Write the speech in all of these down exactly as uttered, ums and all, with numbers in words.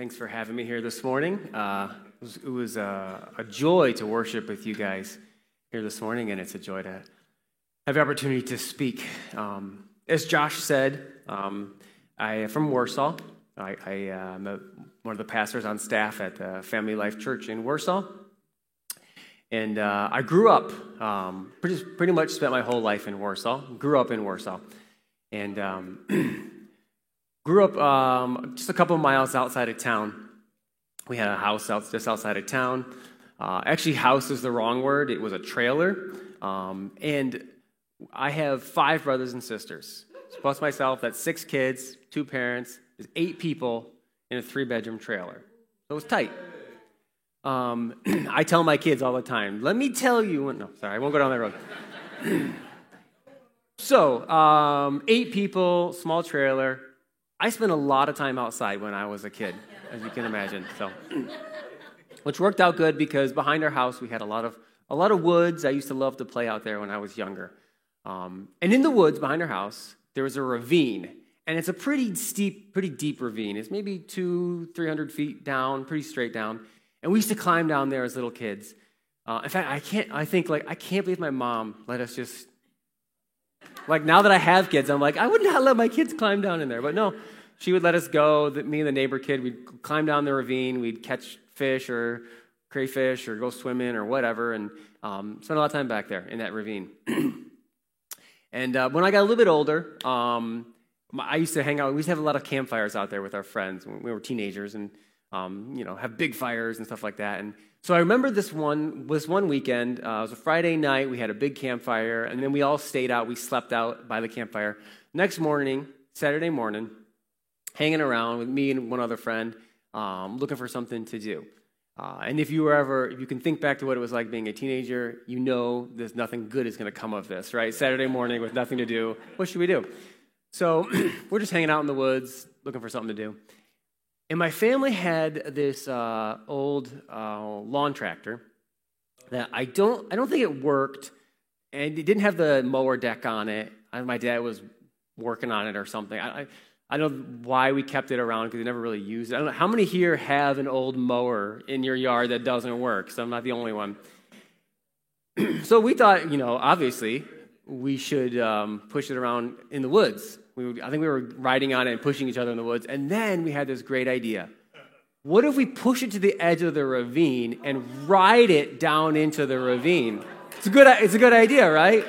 Thanks for having me here this morning. Uh, it was, it was a, a joy to worship with you guys here this morning, and it's a joy to have the opportunity to speak. Um, as Josh said, um, I am from Warsaw. I, I am a, one of the pastors on staff at the Family Life Church in Warsaw. And uh, I grew up, um, pretty, pretty much spent my whole life in Warsaw, grew up in Warsaw, and um, grew up um, just a couple of miles outside of town. We had a house out, just outside of town. Uh, actually, house is the wrong word. It was a trailer. Um, and I have five brothers and sisters, so plus myself. That's six kids, two parents. There's eight people in a three-bedroom trailer. So it was tight. Um, I tell my kids all the time, let me tell you when, no, sorry, I won't go down that road. So, um, eight people, small trailer. I spent a lot of time outside when I was a kid, as you can imagine. So, which worked out good because behind our house, we had a lot of, a lot of woods. I used to love to play out there when I was younger. Um, and in the woods behind our house, there was a ravine. And it's a pretty steep, pretty deep ravine. It's maybe two, three hundred feet down, pretty straight down. And we used to climb down there as little kids. Uh, in fact, I can't. I think like I can't believe my mom let us just like now that I have kids, I'm like I would not let my kids climb down in there. But no, she would let us go. That me and the neighbor kid, we'd climb down the ravine. We'd catch fish or crayfish or go swimming or whatever, and um, spend a lot of time back there in that ravine. And uh, when I got a little bit older, um, I used to hang out. We used to have a lot of campfires out there with our friends when we were teenagers, and. Um, you know, have big fires and stuff like that. And so I remember this one this one weekend, uh, it was a Friday night, we had a big campfire, and then we all stayed out, we slept out by the campfire. Next morning, Saturday morning, hanging around with me and one other friend, um, looking for something to do. Uh, and if you were ever, if you can think back to what it was like being a teenager, you know there's nothing good is going to come of this, right? Saturday morning with nothing to do, what should we do? So we're just hanging out in the woods, looking for something to do. And my family had this uh, old uh, lawn tractor that I don't I don't think it worked, and it didn't have the mower deck on it. I, my dad was working on it or something. I I, I don't know why we kept it around because we never really used it. I don't know how many here have an old mower in your yard that doesn't work. So I'm not the only one. So we thought, you know, obviously we should um, push it around in the woods. We would, I think we were riding on it and pushing each other in the woods. And then we had this great idea. What if we push it to the edge of the ravine and ride it down into the ravine? It's a good, it's a good idea, right?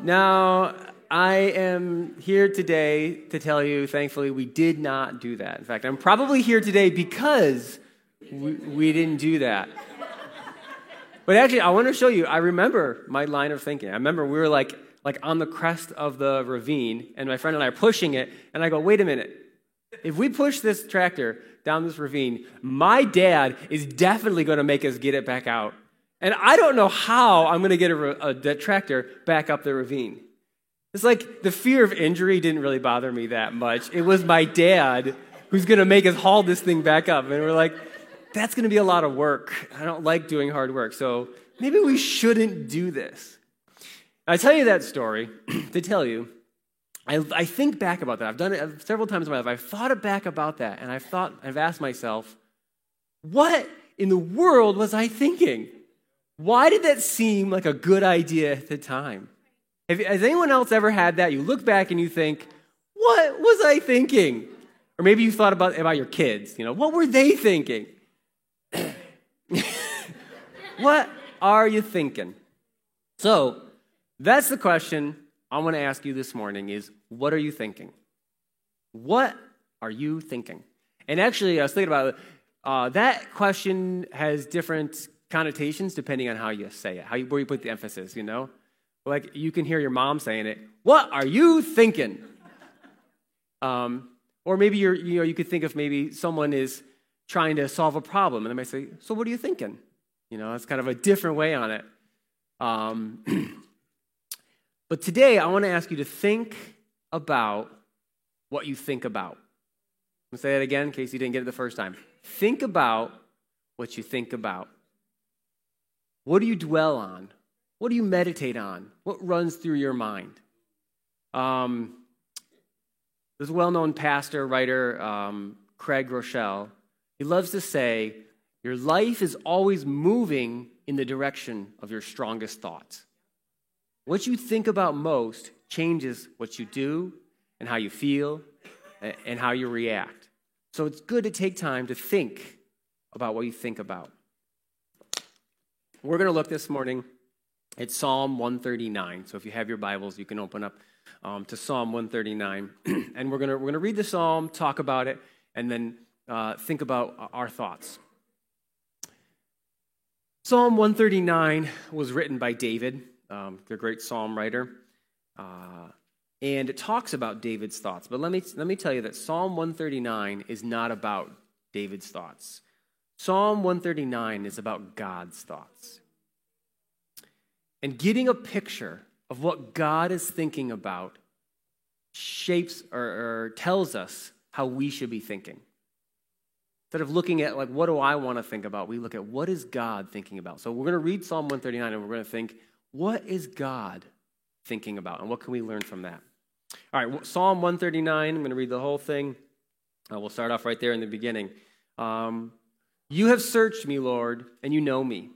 Now, I am here today to tell you, thankfully, we did not do that. In fact, I'm probably here today because we, we didn't do that. But actually, I want to show you, I remember my line of thinking. I remember we were like, like on the crest of the ravine, and my friend and I are pushing it, and I go, wait a minute. If we push this tractor down this ravine, my dad is definitely going to make us get it back out. And I don't know how I'm going to get a, a, a tractor back up the ravine. It's like the fear of injury didn't really bother me that much. It was my dad who's going to make us haul this thing back up. And we're like, that's going to be a lot of work. I don't like doing hard work, so maybe we shouldn't do this. I tell you that story to tell you, I, I think back about that. I've done it several times in my life. I've thought back about that, and I've thought, I've asked myself, what in the world was I thinking? Why did that seem like a good idea at the time? Have, has anyone else ever had that? You look back and you think, what was I thinking? Or maybe you thought about about your kids. You know, what were they thinking? What are you thinking? So. That's the question I want to ask you this morning is, what are you thinking? What are you thinking? And actually, I was thinking about it. Uh, that question has different connotations depending on how you say it, how you, where you put the emphasis, you know? Like, you can hear your mom saying it, what are you thinking? Um, or maybe you're, you know, you could think of maybe someone is trying to solve a problem, and they might say, so what are you thinking? You know, that's kind of a different way on it. Um But today, I want to ask you to think about what you think about. I'm going to say that again in case you didn't get it the first time. Think about what you think about. What do you dwell on? What do you meditate on? What runs through your mind? Um, There's a well-known pastor, writer, um, Craig Rochelle. He loves to say, your life is always moving in the direction of your strongest thoughts. What you think about most changes what you do and how you feel and how you react. So it's good to take time to think about what you think about. We're going to look this morning at Psalm one thirty-nine. So if you have your Bibles, you can open up um, to Psalm one thirty-nine. And we're going to we're going to read the psalm, talk about it, and then uh, think about our thoughts. Psalm one thirty-nine was written by David, um, the great psalm writer. Uh, and it talks about David's thoughts. But let me let me tell you that Psalm one thirty-nine is not about David's thoughts. Psalm one thirty-nine is about God's thoughts. And getting a picture of what God is thinking about shapes or, or tells us how we should be thinking. Instead of looking at, like, what do I want to think about, we look at what is God thinking about. So we're going to read Psalm one thirty-nine, and we're going to think, what is God thinking about, and what can we learn from that? All right, Psalm one thirty-nine, I'm going to read the whole thing. Uh, we'll start off right there in the beginning. Um, you have searched me, Lord, and you know me.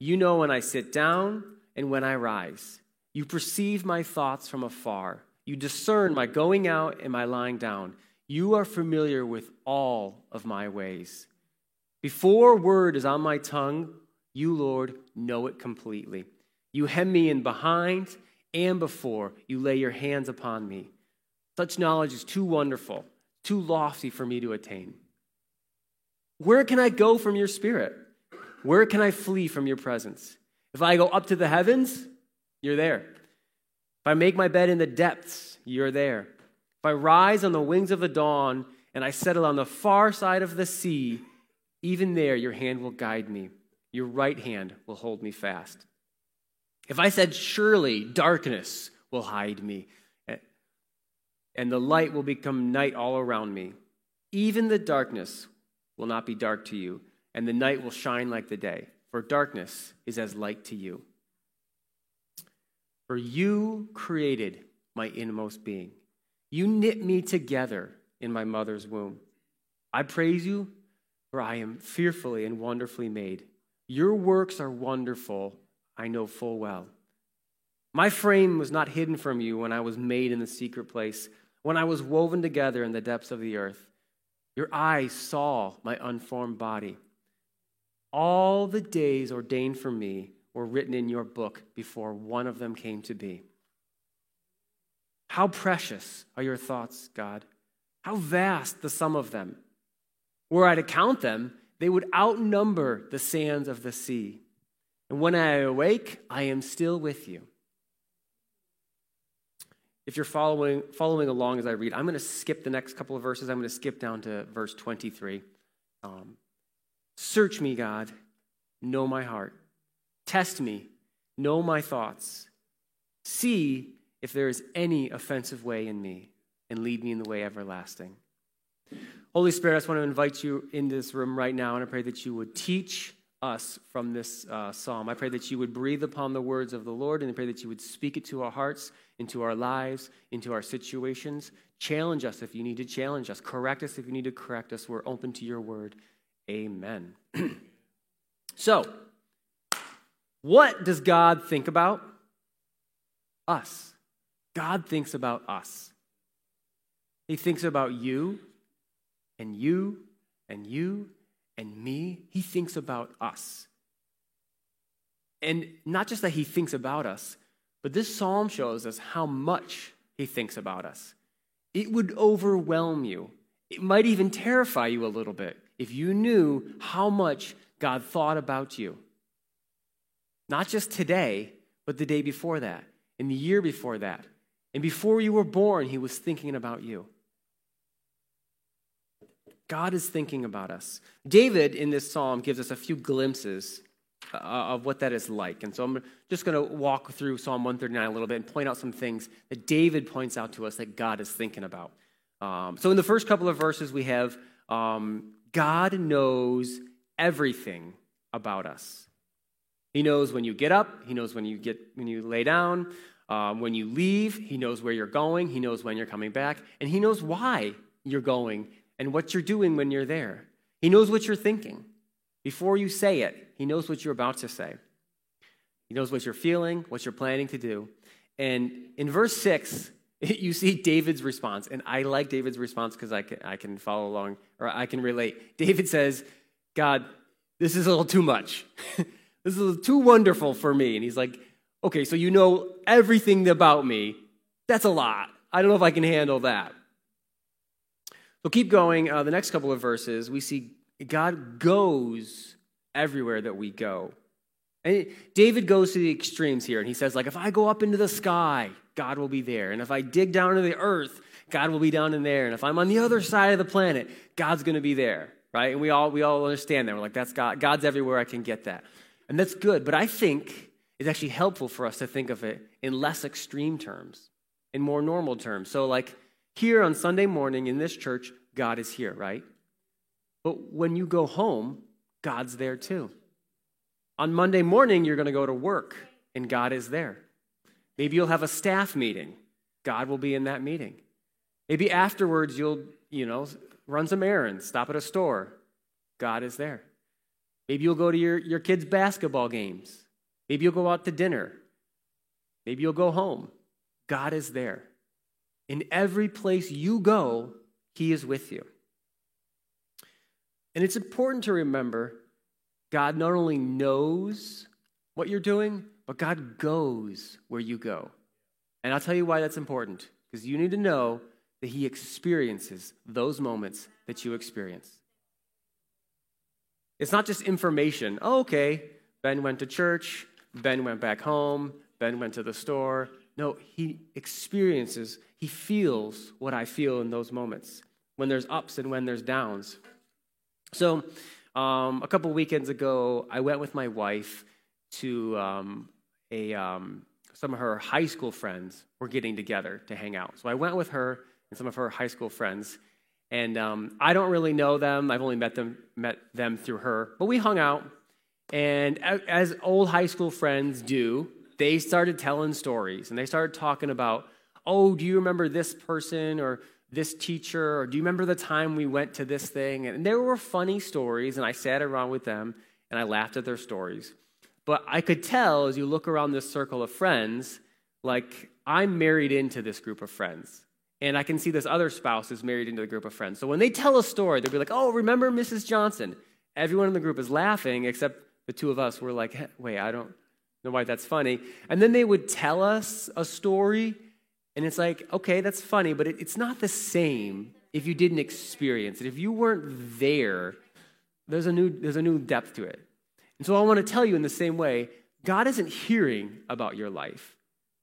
You know when I sit down and when I rise. You perceive my thoughts from afar. You discern my going out and my lying down. You are familiar with all of my ways. Before a word is on my tongue, you, Lord, know it completely. You hem me in behind and before. You lay your hands upon me. Such knowledge is too wonderful, too lofty for me to attain. Where can I go from your spirit? Where can I flee from your presence? If I go up to the heavens, you're there. If I make my bed in the depths, you're there. If I rise on the wings of the dawn and I settle on the far side of the sea, even there your hand will guide me. Your right hand will hold me fast. If I said, surely darkness will hide me, and the light will become night all around me, even the darkness will not be dark to you, and the night will shine like the day, for darkness is as light to you. For you created my inmost being. You knit me together in my mother's womb. I praise you, for I am fearfully and wonderfully made. Your works are wonderful, I know full well. My frame was not hidden from you when I was made in the secret place, when I was woven together in the depths of the earth. Your eyes saw my unformed body. All the days ordained for me were written in your book before one of them came to be. How precious are your thoughts, God. How vast the sum of them. Were I to count them, they would outnumber the sands of the sea. And when I awake, I am still with you. If you're following following along as I read, I'm going to skip the next couple of verses. I'm going to skip down to verse twenty-three. Um, Search me, God, know my heart. Test me, know my thoughts. See if there is any offensive way in me, and lead me in the way everlasting. Holy Spirit, I just want to invite you in this room right now, and I pray that you would teach us from this uh, psalm. I pray that you would breathe upon the words of the Lord, and I pray that you would speak it to our hearts, into our lives, into our situations. Challenge us if you need to challenge us. Correct us if you need to correct us. We're open to your word. Amen. So, what does God think about? Us. God thinks about us. He thinks about you, and you, and you, and me. He thinks about us. And not just that he thinks about us, but this psalm shows us how much he thinks about us. It would overwhelm you. It might even terrify you a little bit if you knew how much God thought about you. Not just today, but the day before that, and the year before that. And before you were born, he was thinking about you. God is thinking about us. David, in this psalm, gives us a few glimpses uh, of what that is like. And so I'm just going to walk through Psalm one thirty-nine a little bit and point out some things that David points out to us that God is thinking about. Um, so in the first couple of verses, we have... Um, God knows everything about us. He knows when you get up. He knows when you get when you lay down. Um, when you leave, he knows where you're going, he knows when you're coming back, and he knows why you're going and what you're doing when you're there. He knows what you're thinking. Before you say it, he knows what you're about to say. He knows what you're feeling, what you're planning to do. And in verse six, you see David's response. And I like David's response because I can, I can follow along, or I can relate. David says, God, this is a little too much. This is a little too wonderful for me. And he's like, okay, so you know everything about me. That's a lot. I don't know if I can handle that. So keep going. Uh, the next couple of verses, we see God goes everywhere that we go. And David goes to the extremes here, and he says, like, if I go up into the sky, God will be there. And if I dig down into the earth, God will be down in there. And if I'm on the other side of the planet, God's going to be there, right? And we all we all understand that. We're like, that's God. God's everywhere. I can get that. And that's good. But I think it's actually helpful for us to think of it in less extreme terms, in more normal terms. So, like, here on Sunday morning in this church, God is here, right? But when you go home, God's there too. On Monday morning, you're going to go to work, and God is there. Maybe you'll have a staff meeting. God will be in that meeting. Maybe afterwards, you'll, you know, run some errands, stop at a store. God is there. Maybe you'll go to your, your kids' basketball games. Maybe you'll go out to dinner. Maybe you'll go home. God is there. In every place you go, he is with you. And it's important to remember God not only knows what you're doing, but God goes where you go. And I'll tell you why that's important, because you need to know that he experiences those moments that you experience. It's not just information. Oh, okay, Ben went to church, Ben went back home, Ben went to the store. No, he experiences, he feels what I feel in those moments, when there's ups and when there's downs. So, Um, a couple weekends ago, I went with my wife to um, a um, some of her high school friends were getting together to hang out. So I went with her and some of her high school friends, and um, I don't really know them. I've only met them met them through her, but we hung out. And as old high school friends do, they started telling stories, and they started talking about, oh, do you remember this person or this teacher, or do you remember the time we went to this thing? And there were funny stories, and I sat around with them, and I laughed at their stories. But I could tell, as you look around this circle of friends, like, I'm married into this group of friends, and I can see this other spouse is married into the group of friends. So when they tell a story, they'll be like, oh, remember Missus Johnson? Everyone in the group is laughing, except the two of us were like, wait, I don't know why that's funny. And then they would tell us a story, and it's like, okay, that's funny, but it, it's not the same if you didn't experience it. If you weren't there, there's a new there's a new depth to it. And so I want to tell you in the same way, God isn't hearing about your life.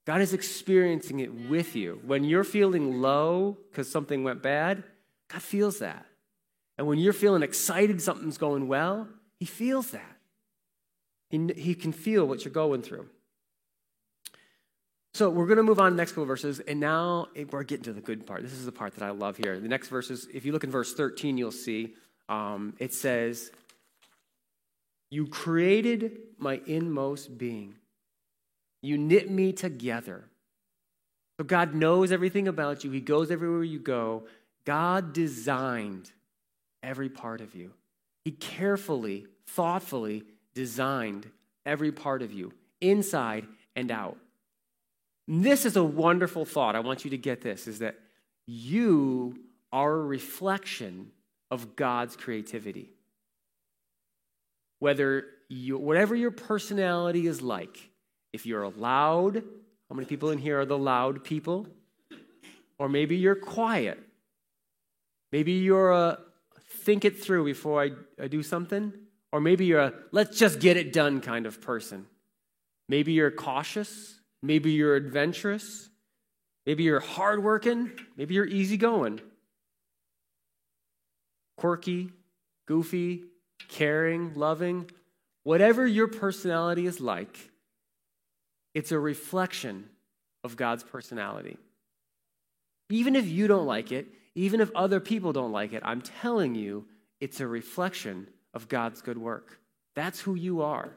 God is experiencing it with you. When you're feeling low because something went bad, God feels that. And when you're feeling excited, something's going well, he feels that. He, he can feel what you're going through. So we're going to move on to the next couple of verses, and now we're getting to the good part. This is the part that I love here. The next verses, if you look in verse thirteen, you'll see um, it says, you created my inmost being. You knit me together. So God knows everything about you. He goes everywhere you go. God designed every part of you. He carefully, thoughtfully designed every part of you, inside and out. This is a wonderful thought. I want you to get this, is that you are a reflection of God's creativity. Whether you, whatever your personality is like, if you're loud, how many people in here are the loud people? Or maybe you're quiet. Maybe you're a think it through before I, I do something. Or maybe you're a let's just get it done kind of person. Maybe you're cautious. Maybe you're adventurous. Maybe you're hardworking. Maybe you're easygoing. Quirky, goofy, caring, loving. Whatever your personality is like, it's a reflection of God's personality. Even if you don't like it, even if other people don't like it, I'm telling you, it's a reflection of God's good work. That's who you are.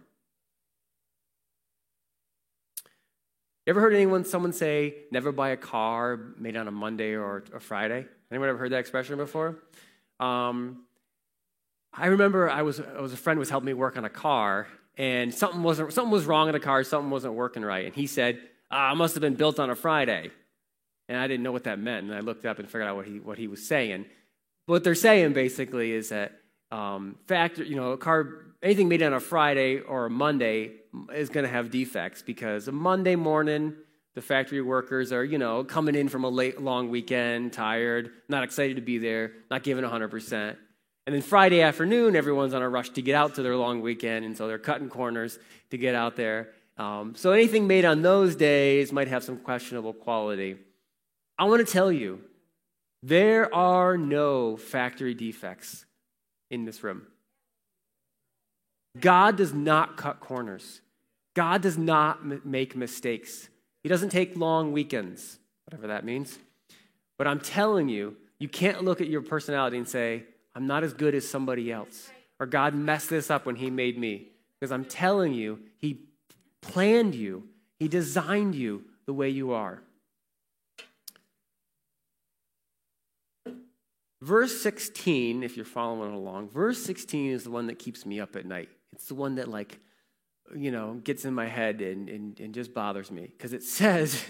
You ever heard anyone, someone say, never buy a car made on a Monday or a Friday? Anyone ever heard that expression before? Um, I remember I was, I was a friend was helping me work on a car, and something wasn't something was wrong in the car, something wasn't working right. And he said, ah, it must have been built on a Friday. And I didn't know what that meant, and I looked up and figured out what he what he was saying. What they're saying, basically, is that um, factor, you know, a car, anything made on a Friday or a Monday is going to have defects, because a Monday morning, the factory workers are, you know, coming in from a late, long weekend, tired, not excited to be there, not giving one hundred percent. And then Friday afternoon, everyone's on a rush to get out to their long weekend, and so they're cutting corners to get out there. Um, so anything made on those days might have some questionable quality. I want to tell you, there are no factory defects in this room. God does not cut corners. God does not m- make mistakes. He doesn't take long weekends, whatever that means. But I'm telling you, you can't look at your personality and say, I'm not as good as somebody else, or God messed this up when he made me. Because I'm telling you, he planned you. He designed you the way you are. Verse sixteen, if you're following along, verse sixteen is the one that keeps me up at night. It's the one that, like, you know, gets in my head and, and, and just bothers me. Because it says,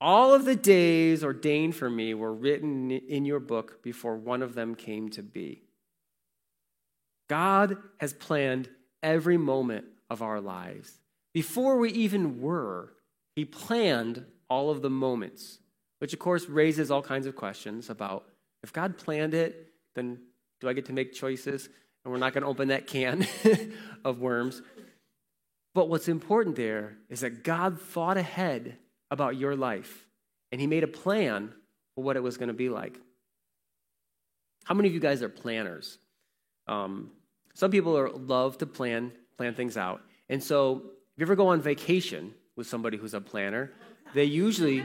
all of the days ordained for me were written in your book before one of them came to be. God has planned every moment of our lives. Before we even were, he planned all of the moments, which, of course, raises all kinds of questions about, if God planned it, then do I get to make choices? And we're not going to open that can of worms. But what's important there is that God thought ahead about your life, and he made a plan for what it was going to be like. How many of you guys are planners? Um, some people are, love to plan plan things out. And so if you ever go on vacation with somebody who's a planner, they usually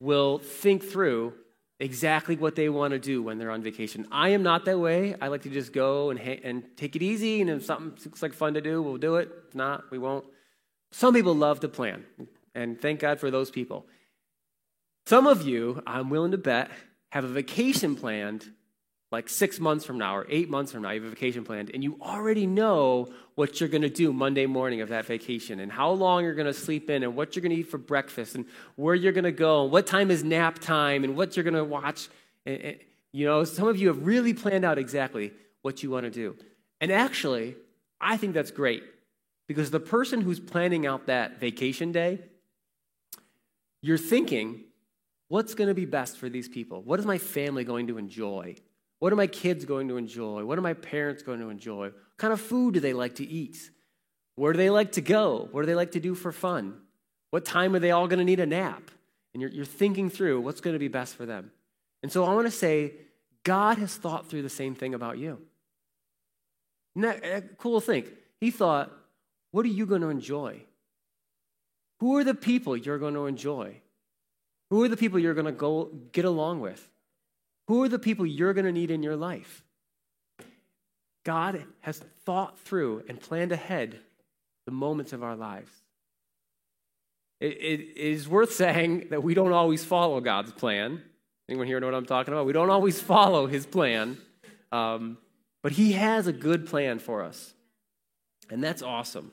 will think through exactly what they want to do when they're on vacation. I am not that way. I like to just go and ha- and take it easy, and if something looks like fun to do, we'll do it. If not, we won't. Some people love to plan, and thank God for those people. Some of you, I'm willing to bet, have a vacation planned like six months from now or eight months from now. You have a vacation planned, and you already know what you're going to do Monday morning of that vacation, and how long you're going to sleep in, and what you're going to eat for breakfast, and where you're going to go, and what time is nap time, and what you're going to watch. And, and, you know, some of you have really planned out exactly what you want to do. And actually, I think that's great, because the person who's planning out that vacation day, you're thinking, what's going to be best for these people? What is my family going to enjoy? What are my kids going to enjoy? What are my parents going to enjoy? What kind of food do they like to eat? Where do they like to go? What do they like to do for fun? What time are they all going to need a nap? And you're, you're thinking through what's going to be best for them. And so I want to say, God has thought through the same thing about you. Isn't that a cool thing? He thought, what are you going to enjoy? Who are the people you're going to enjoy? Who are the people you're going to go get along with? Who are the people you're going to need in your life? God has thought through and planned ahead the moments of our lives. It, it, it is worth saying that we don't always follow God's plan. Anyone here know what I'm talking about? We don't always follow his plan. Um, but he has a good plan for us. And that's awesome.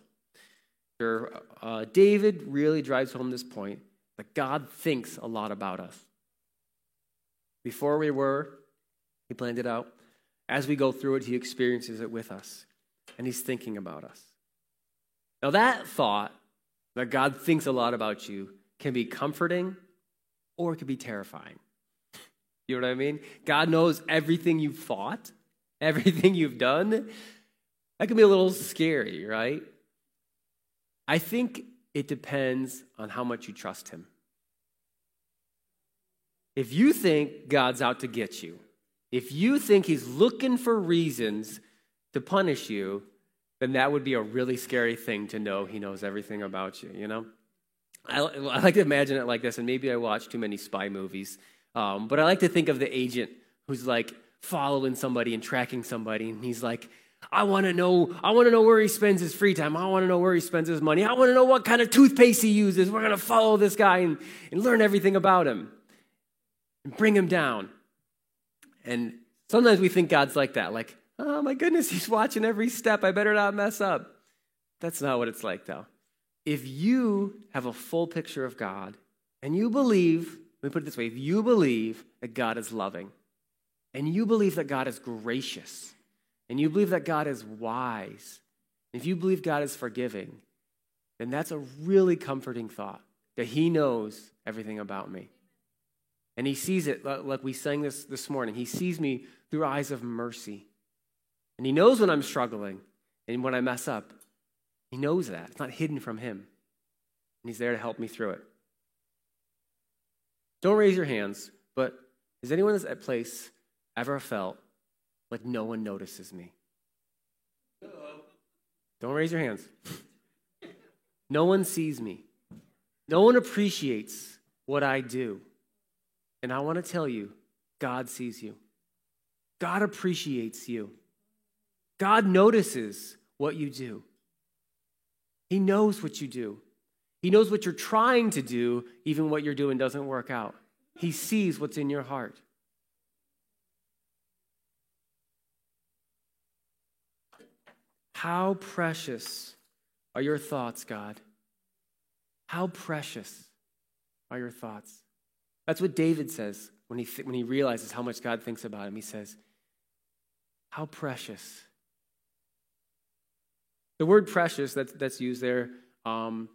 Sure, uh, David really drives home this point that God thinks a lot about us. Before we were, he planned it out. As we go through it, he experiences it with us, and he's thinking about us. Now, that thought that God thinks a lot about you can be comforting, or it can be terrifying. You know what I mean? God knows everything you've thought, everything you've done. That can be a little scary, right? I think it depends on how much you trust him. If you think God's out to get you, if you think he's looking for reasons to punish you, then that would be a really scary thing to know he knows everything about you, you know? I, I like to imagine it like this, and maybe I watch too many spy movies, um, but I like to think of the agent who's, like, following somebody and tracking somebody, and he's like, I want to know, I want to know where he spends his free time. I want to know where he spends his money. I want to know what kind of toothpaste he uses. We're going to follow this guy and, and learn everything about him and bring him down. And sometimes we think God's like that, like, oh my goodness, he's watching every step. I better not mess up. That's not what it's like, though. If you have a full picture of God and you believe, let me put it this way, if you believe that God is loving and you believe that God is gracious and you believe that God is wise, and if you believe God is forgiving, then that's a really comforting thought that he knows everything about me. And he sees it, like we sang this this morning, he sees me through eyes of mercy. And he knows when I'm struggling and when I mess up. He knows that. It's not hidden from him. And he's there to help me through it. Don't raise your hands, but has anyone in that place ever felt like no one notices me? Hello. Don't raise your hands. No one sees me. No one appreciates what I do. And I want to tell you, God sees you. God appreciates you. God notices what you do. He knows what you do. He knows what you're trying to do, even what you're doing doesn't work out. He sees what's in your heart. How precious are your thoughts, God? How precious are your thoughts? That's what David says when he th- when he realizes how much God thinks about him. He says, how precious. The word precious that's, that's used there, um,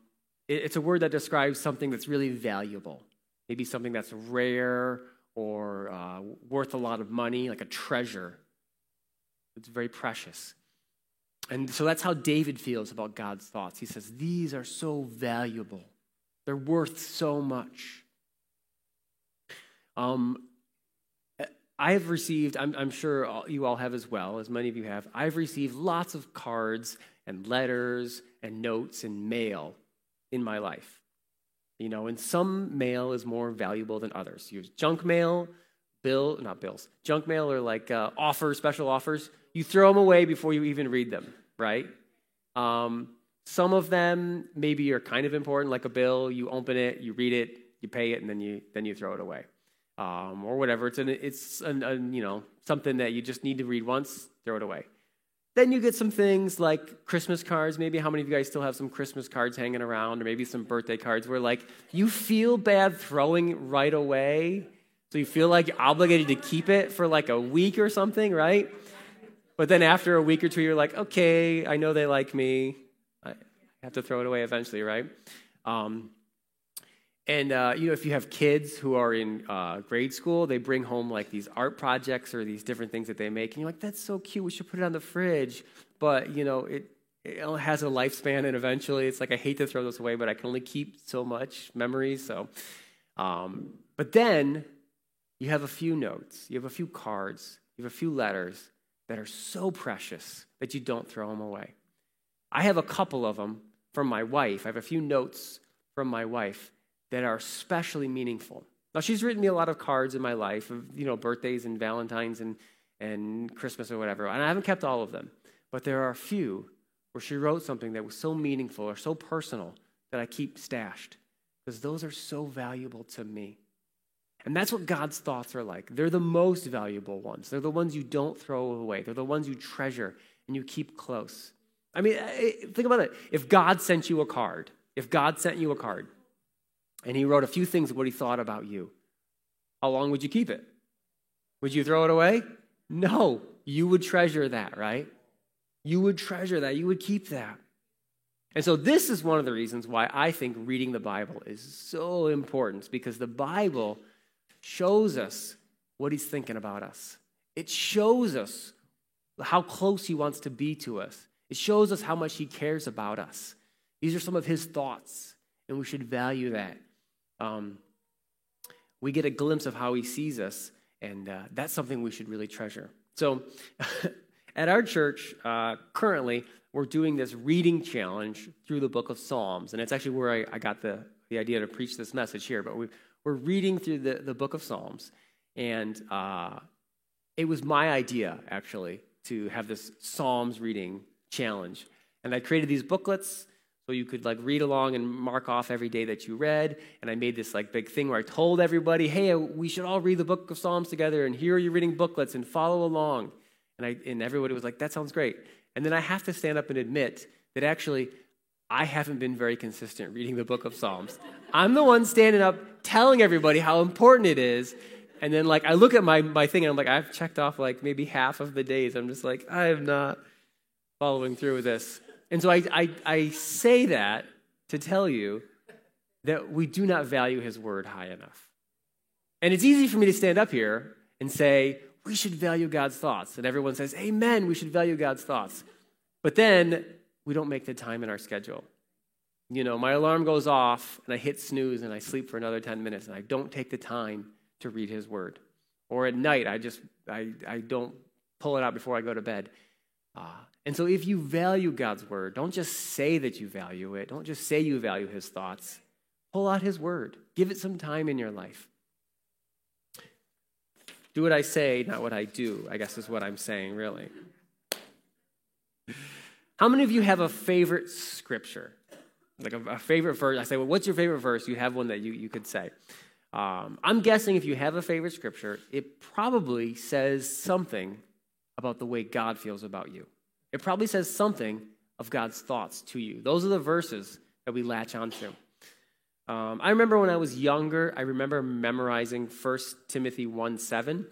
it, it's a word that describes something that's really valuable. Maybe something that's rare or uh, worth a lot of money, like a treasure. It's very precious. And so that's how David feels about God's thoughts. He says, these are so valuable. They're worth so much. Um, I have received, I'm, I'm sure you all have as well, as many of you have, I've received lots of cards and letters and notes and mail in my life. You know, and some mail is more valuable than others. You have junk mail, bill, not bills, junk mail are like uh, offers, special offers. You throw them away before you even read them, right? Um, some of them maybe are kind of important, like a bill. You open it, you read it, you pay it, and then you then you throw it away, um, or whatever. It's an, it's an, an, you know something that you just need to read once, throw it away. Then you get some things like Christmas cards. Maybe how many of you guys still have some Christmas cards hanging around, or maybe some birthday cards where like you feel bad throwing right away, so you feel like you're obligated to keep it for like a week or something, right? But then after a week or two, you're like, okay, I know they like me. I have to throw it away eventually, right? Um, and uh, you know, if you have kids who are in uh, grade school, they bring home like these art projects or these different things that they make, and you're like, that's so cute. We should put it on the fridge. But you know, it it has a lifespan, and eventually, it's like I hate to throw this away, but I can only keep so much memories. So, um, but then you have a few notes, you have a few cards, you have a few letters that are so precious that you don't throw them away. I have a couple of them from my wife. I have a few notes from my wife that are especially meaningful. Now, she's written me a lot of cards in my life, of, you know, birthdays and Valentine's and, and Christmas or whatever, and I haven't kept all of them, but there are a few where she wrote something that was so meaningful or so personal that I keep stashed because those are so valuable to me. And that's what God's thoughts are like. They're the most valuable ones. They're the ones you don't throw away. They're the ones you treasure and you keep close. I mean, think about it. If God sent you a card, if God sent you a card and he wrote a few things of what he thought about you, how long would you keep it? Would you throw it away? No, you would treasure that, right? You would treasure that. You would keep that. And so this is one of the reasons why I think reading the Bible is so important, because the Bible shows us what he's thinking about us. It shows us how close he wants to be to us. It shows us how much he cares about us. These are some of his thoughts, and we should value that. Um, we get a glimpse of how he sees us, and uh, that's something we should really treasure. So at our church, uh, currently, we're doing this reading challenge through the book of Psalms, and it's actually where I, I got the, the idea to preach this message here, but we've We're reading through the, the book of Psalms, and uh, it was my idea, actually, to have this Psalms reading challenge. And I created these booklets so you could like read along and mark off every day that you read. And I made this like big thing where I told everybody, hey, we should all read the book of Psalms together, and here are you reading booklets and follow along. And I and everybody was like, that sounds great. And then I have to stand up and admit that actually I haven't been very consistent reading the book of Psalms. I'm the one standing up telling everybody how important it is. And then like I look at my, my thing and I'm like, I've checked off like maybe half of the days. I'm just like, I am not following through with this. And so I, I I say that to tell you that we do not value his word high enough. And it's easy for me to stand up here and say, we should value God's thoughts. And everyone says, amen, we should value God's thoughts. But then we don't make the time in our schedule. You know, my alarm goes off and I hit snooze and I sleep for another ten minutes and I don't take the time to read his word. Or at night, I just, I, I don't pull it out before I go to bed. Uh, and so if you value God's word, don't just say that you value it. Don't just say you value his thoughts. Pull out his word. Give it some time in your life. Do what I say, not what I do, I guess is what I'm saying, really. How many of you have a favorite scripture? Like a, a favorite verse? I say, well, what's your favorite verse? You have one that you, you could say. Um, I'm guessing if you have a favorite scripture, it probably says something about the way God feels about you. It probably says something of God's thoughts to you. Those are the verses that we latch onto. Um, I remember when I was younger, I remember memorizing First Timothy one seven,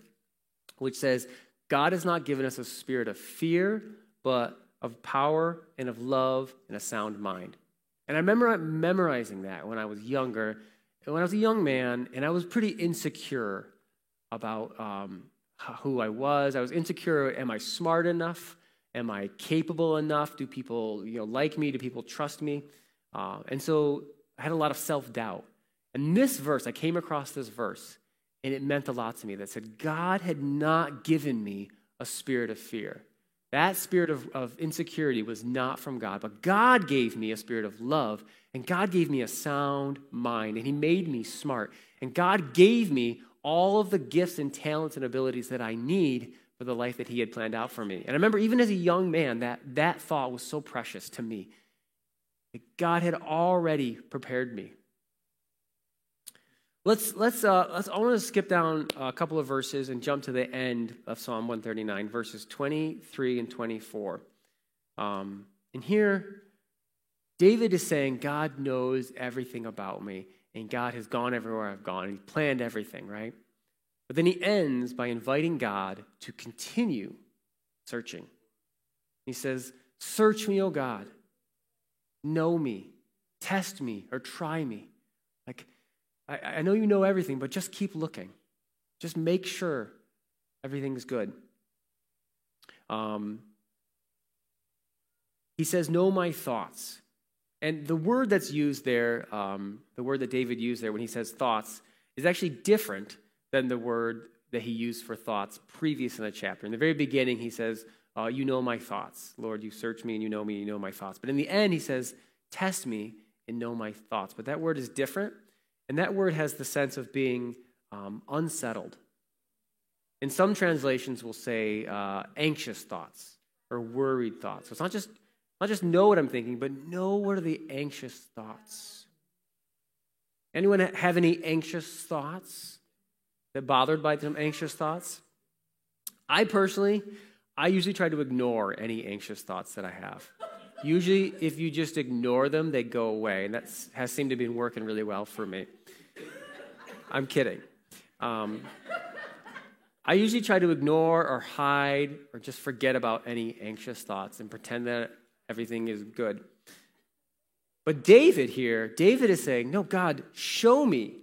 which says, God has not given us a spirit of fear, but of power and of love and a sound mind. And I remember memorizing that when I was younger, and when I was a young man, and I was pretty insecure about um, who I was. I was insecure, am I smart enough? Am I capable enough? Do people, you know, like me? Do people trust me? Uh, and so I had a lot of self-doubt. And this verse, I came across this verse, and it meant a lot to me that said, God had not given me a spirit of fear. That spirit of, of insecurity was not from God, but God gave me a spirit of love, and God gave me a sound mind, and he made me smart. And God gave me all of the gifts and talents and abilities that I need for the life that he had planned out for me. And I remember even as a young man, that, that thought was so precious to me. God had already prepared me. Let's let's uh, let's. I want to skip down a couple of verses and jump to the end of Psalm one thirty-nine, verses twenty-three and twenty-four. Um, and here, David is saying, "God knows everything about me, and God has gone everywhere I've gone. He planned everything, right?" But then he ends by inviting God to continue searching. He says, "Search me, O God. Know me, test me, or try me. Like, I, I know you know everything, but just keep looking. Just make sure everything's good." Um, he says, know my thoughts. And the word that's used there, um, the word that David used there when he says thoughts, is actually different than the word that he used for thoughts previous in the chapter. In the very beginning, he says, Uh, you know my thoughts. Lord, you search me and you know me, you know my thoughts. But in the end, he says, test me and know my thoughts. But that word is different, and that word has the sense of being um, unsettled. And some translations will say uh, anxious thoughts or worried thoughts. So it's not just, not just know what I'm thinking, but know what are the anxious thoughts. Anyone have any anxious thoughts? That bothered by some anxious thoughts? I personally... I usually try to ignore any anxious thoughts that I have. Usually, if you just ignore them, they go away, and that has seemed to be working really well for me. I'm kidding. Um, I usually try to ignore or hide or just forget about any anxious thoughts and pretend that everything is good. But David here, David is saying, no, God, show me.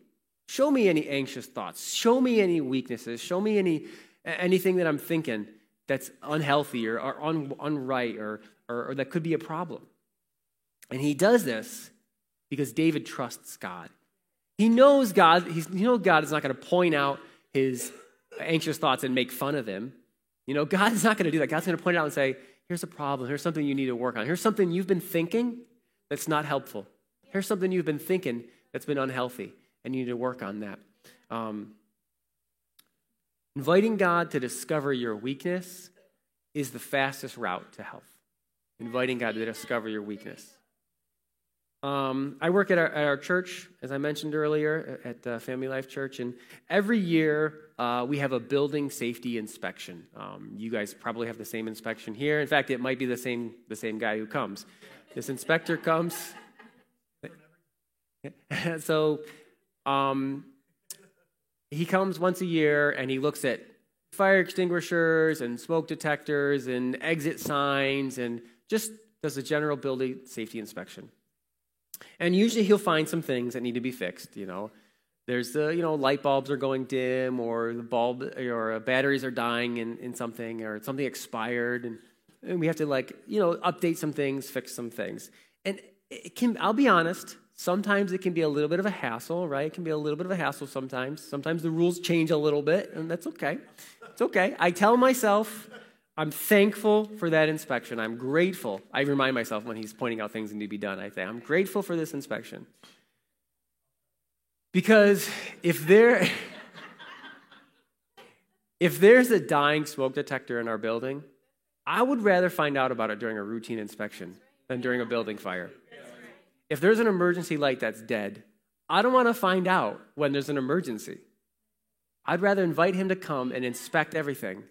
Show me any anxious thoughts. Show me any weaknesses. Show me any anything that I'm thinking that's unhealthy or, or un, unright or, or, or that could be a problem. And he does this because David trusts God. He knows God, he's, he knows God is not going to point out his anxious thoughts and make fun of him. You know, God is not going to do that. God's going to point it out and say, here's a problem. Here's something you need to work on. Here's something you've been thinking that's not helpful. Here's something you've been thinking that's been unhealthy, and you need to work on that. Um Inviting God to discover your weakness is the fastest route to health. Inviting God to discover your weakness. Um, I work at our, at our church, as I mentioned earlier, at uh, Family Life Church, and every year uh, we have a building safety inspection. Um, you guys probably have the same inspection here. In fact, it might be the same the same guy who comes. This inspector comes. So um, he comes once a year, and he looks at fire extinguishers and smoke detectors and exit signs and just does a general building safety inspection. And usually he'll find some things that need to be fixed, you know. There's, the, you know, light bulbs are going dim, or the bulb or batteries are dying in, in something, or something expired. And, and we have to, like, you know, update some things, fix some things. And it can, I'll be honest, sometimes it can be a little bit of a hassle, right? It can be a little bit of a hassle sometimes. Sometimes the rules change a little bit, and that's okay. It's okay. I tell myself I'm thankful for that inspection. I'm grateful. I remind myself when he's pointing out things that need to be done, I say, I'm grateful for this inspection. Because if there, if there's a dying smoke detector in our building, I would rather find out about it during a routine inspection than during a building fire. If there's an emergency light that's dead, I don't want to find out when there's an emergency. I'd rather invite him to come and inspect everything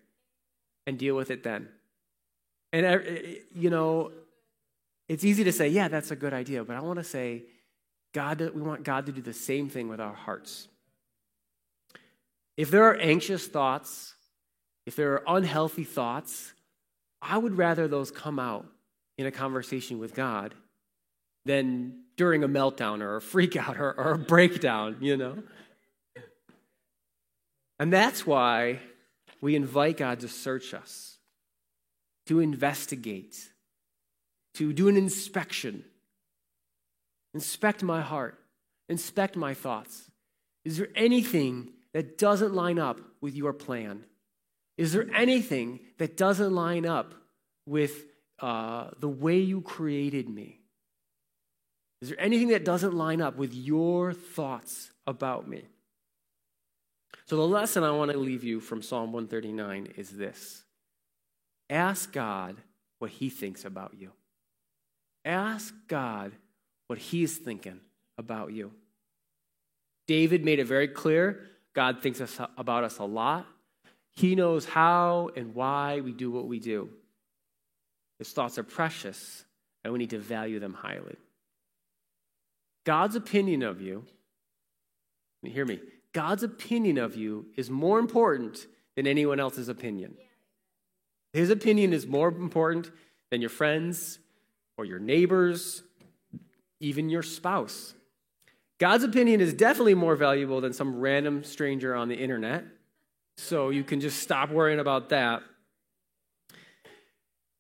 and deal with it then. And, you know, it's easy to say, yeah, that's a good idea, but I want to say, God, we want God to do the same thing with our hearts. If there are anxious thoughts, if there are unhealthy thoughts, I would rather those come out in a conversation with God than during a meltdown or a freak out or, or a breakdown, you know? And that's why we invite God to search us, to investigate, to do an inspection. Inspect my heart. Inspect my thoughts. Is there anything that doesn't line up with your plan? Is there anything that doesn't line up with uh, the way you created me? Is there anything that doesn't line up with your thoughts about me? So the lesson I want to leave you from Psalm one thirty-nine is this. Ask God what he thinks about you. Ask God what he's thinking about you. David made it very clear. God thinks about us a lot. He knows how and why we do what we do. His thoughts are precious, and we need to value them highly. God's opinion of you, hear me, God's opinion of you is more important than anyone else's opinion. His opinion is more important than your friends or your neighbors, even your spouse. God's opinion is definitely more valuable than some random stranger on the internet, so you can just stop worrying about that.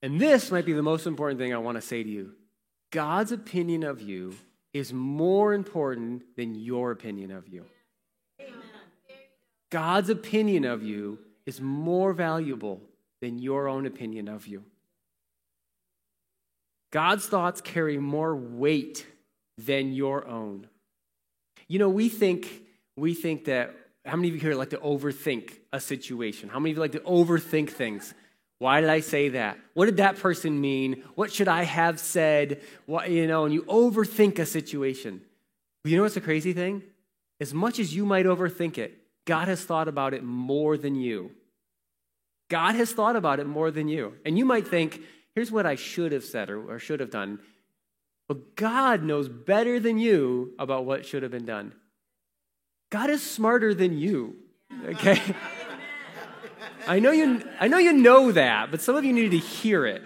And this might be the most important thing I want to say to you. God's opinion of you is more important than your opinion of you. God's opinion of you is more valuable than your own opinion of you. God's thoughts carry more weight than your own. You know, we think we think that, how many of you here like to overthink a situation? How many of you like to overthink things? Why did I say that? What did that person mean? What should I have said? What, you know, and you overthink a situation. You know what's the crazy thing? As much as you might overthink it, God has thought about it more than you. God has thought about it more than you. And you might think, here's what I should have said or, or should have done. But God knows better than you about what should have been done. God is smarter than you, okay? I know you, I know you know that, but some of you need to hear it.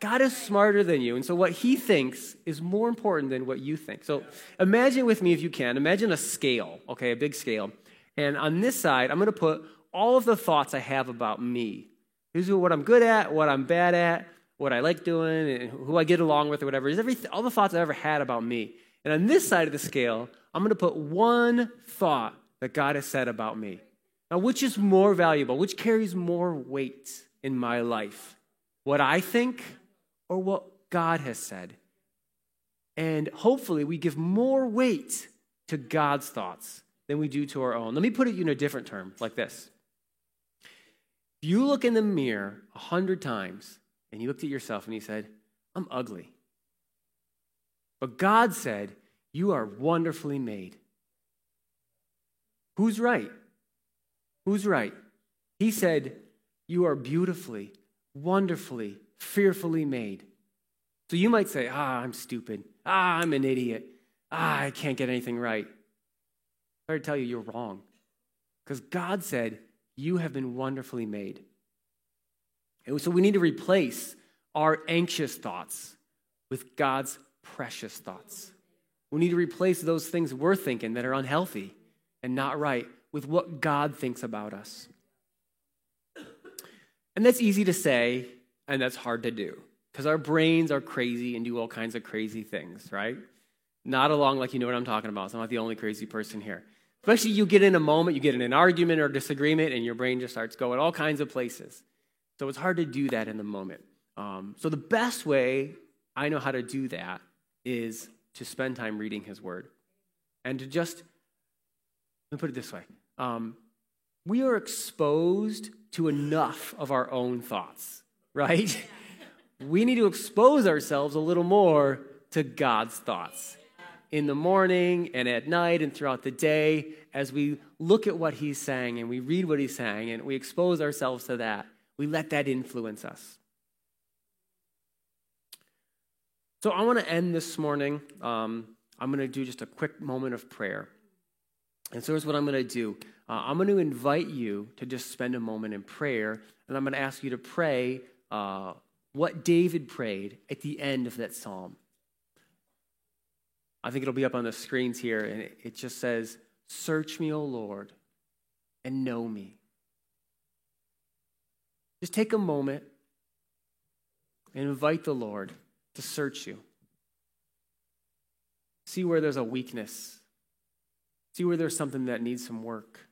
God is smarter than you, and so what he thinks is more important than what you think. So imagine with me, if you can, imagine a scale, okay, a big scale. And on this side, I'm going to put all of the thoughts I have about me. Here's what I'm good at, what I'm bad at, what I like doing, and who I get along with or whatever. Is every all the thoughts I've ever had about me. And on this side of the scale, I'm going to put one thought that God has said about me. Now, which is more valuable? Which carries more weight in my life? What I think or what God has said? And hopefully we give more weight to God's thoughts than we do to our own. Let me put it in a different term, like this. If you look in the mirror a hundred times and you looked at yourself and you said, I'm ugly. But God said, you are wonderfully made. Who's right? Who's right? He said, you are beautifully, wonderfully, fearfully made. So you might say, ah, I'm stupid. Ah, I'm an idiot. Ah, I can't get anything right. I'm here to tell you, you're wrong. Because God said, you have been wonderfully made. And so we need to replace our anxious thoughts with God's precious thoughts. We need to replace those things we're thinking that are unhealthy and not right with what God thinks about us. And that's easy to say, and that's hard to do, because our brains are crazy and do all kinds of crazy things, right? Not along like you know what I'm talking about, so I'm not the only crazy person here. Especially you get in a moment, you get in an argument or disagreement, and your brain just starts going all kinds of places. So it's hard to do that in the moment. Um, so the best way I know how to do that is to spend time reading his word. And to just, let me put it this way. Um, we are exposed to enough of our own thoughts, right? We need to expose ourselves a little more to God's thoughts in the morning and at night and throughout the day as we look at what he's saying and we read what he's saying and we expose ourselves to that. We let that influence us. So I want to end this morning. Um, I'm going to do just a quick moment of prayer. And so here's what I'm going to do. Uh, I'm going to invite you to just spend a moment in prayer, and I'm going to ask you to pray uh, what David prayed at the end of that psalm. I think it'll be up on the screens here, and it, it just says, "Search me, O Lord, and know me." Just take a moment and invite the Lord to search you. See where there's a weakness. See where there's something that needs some work.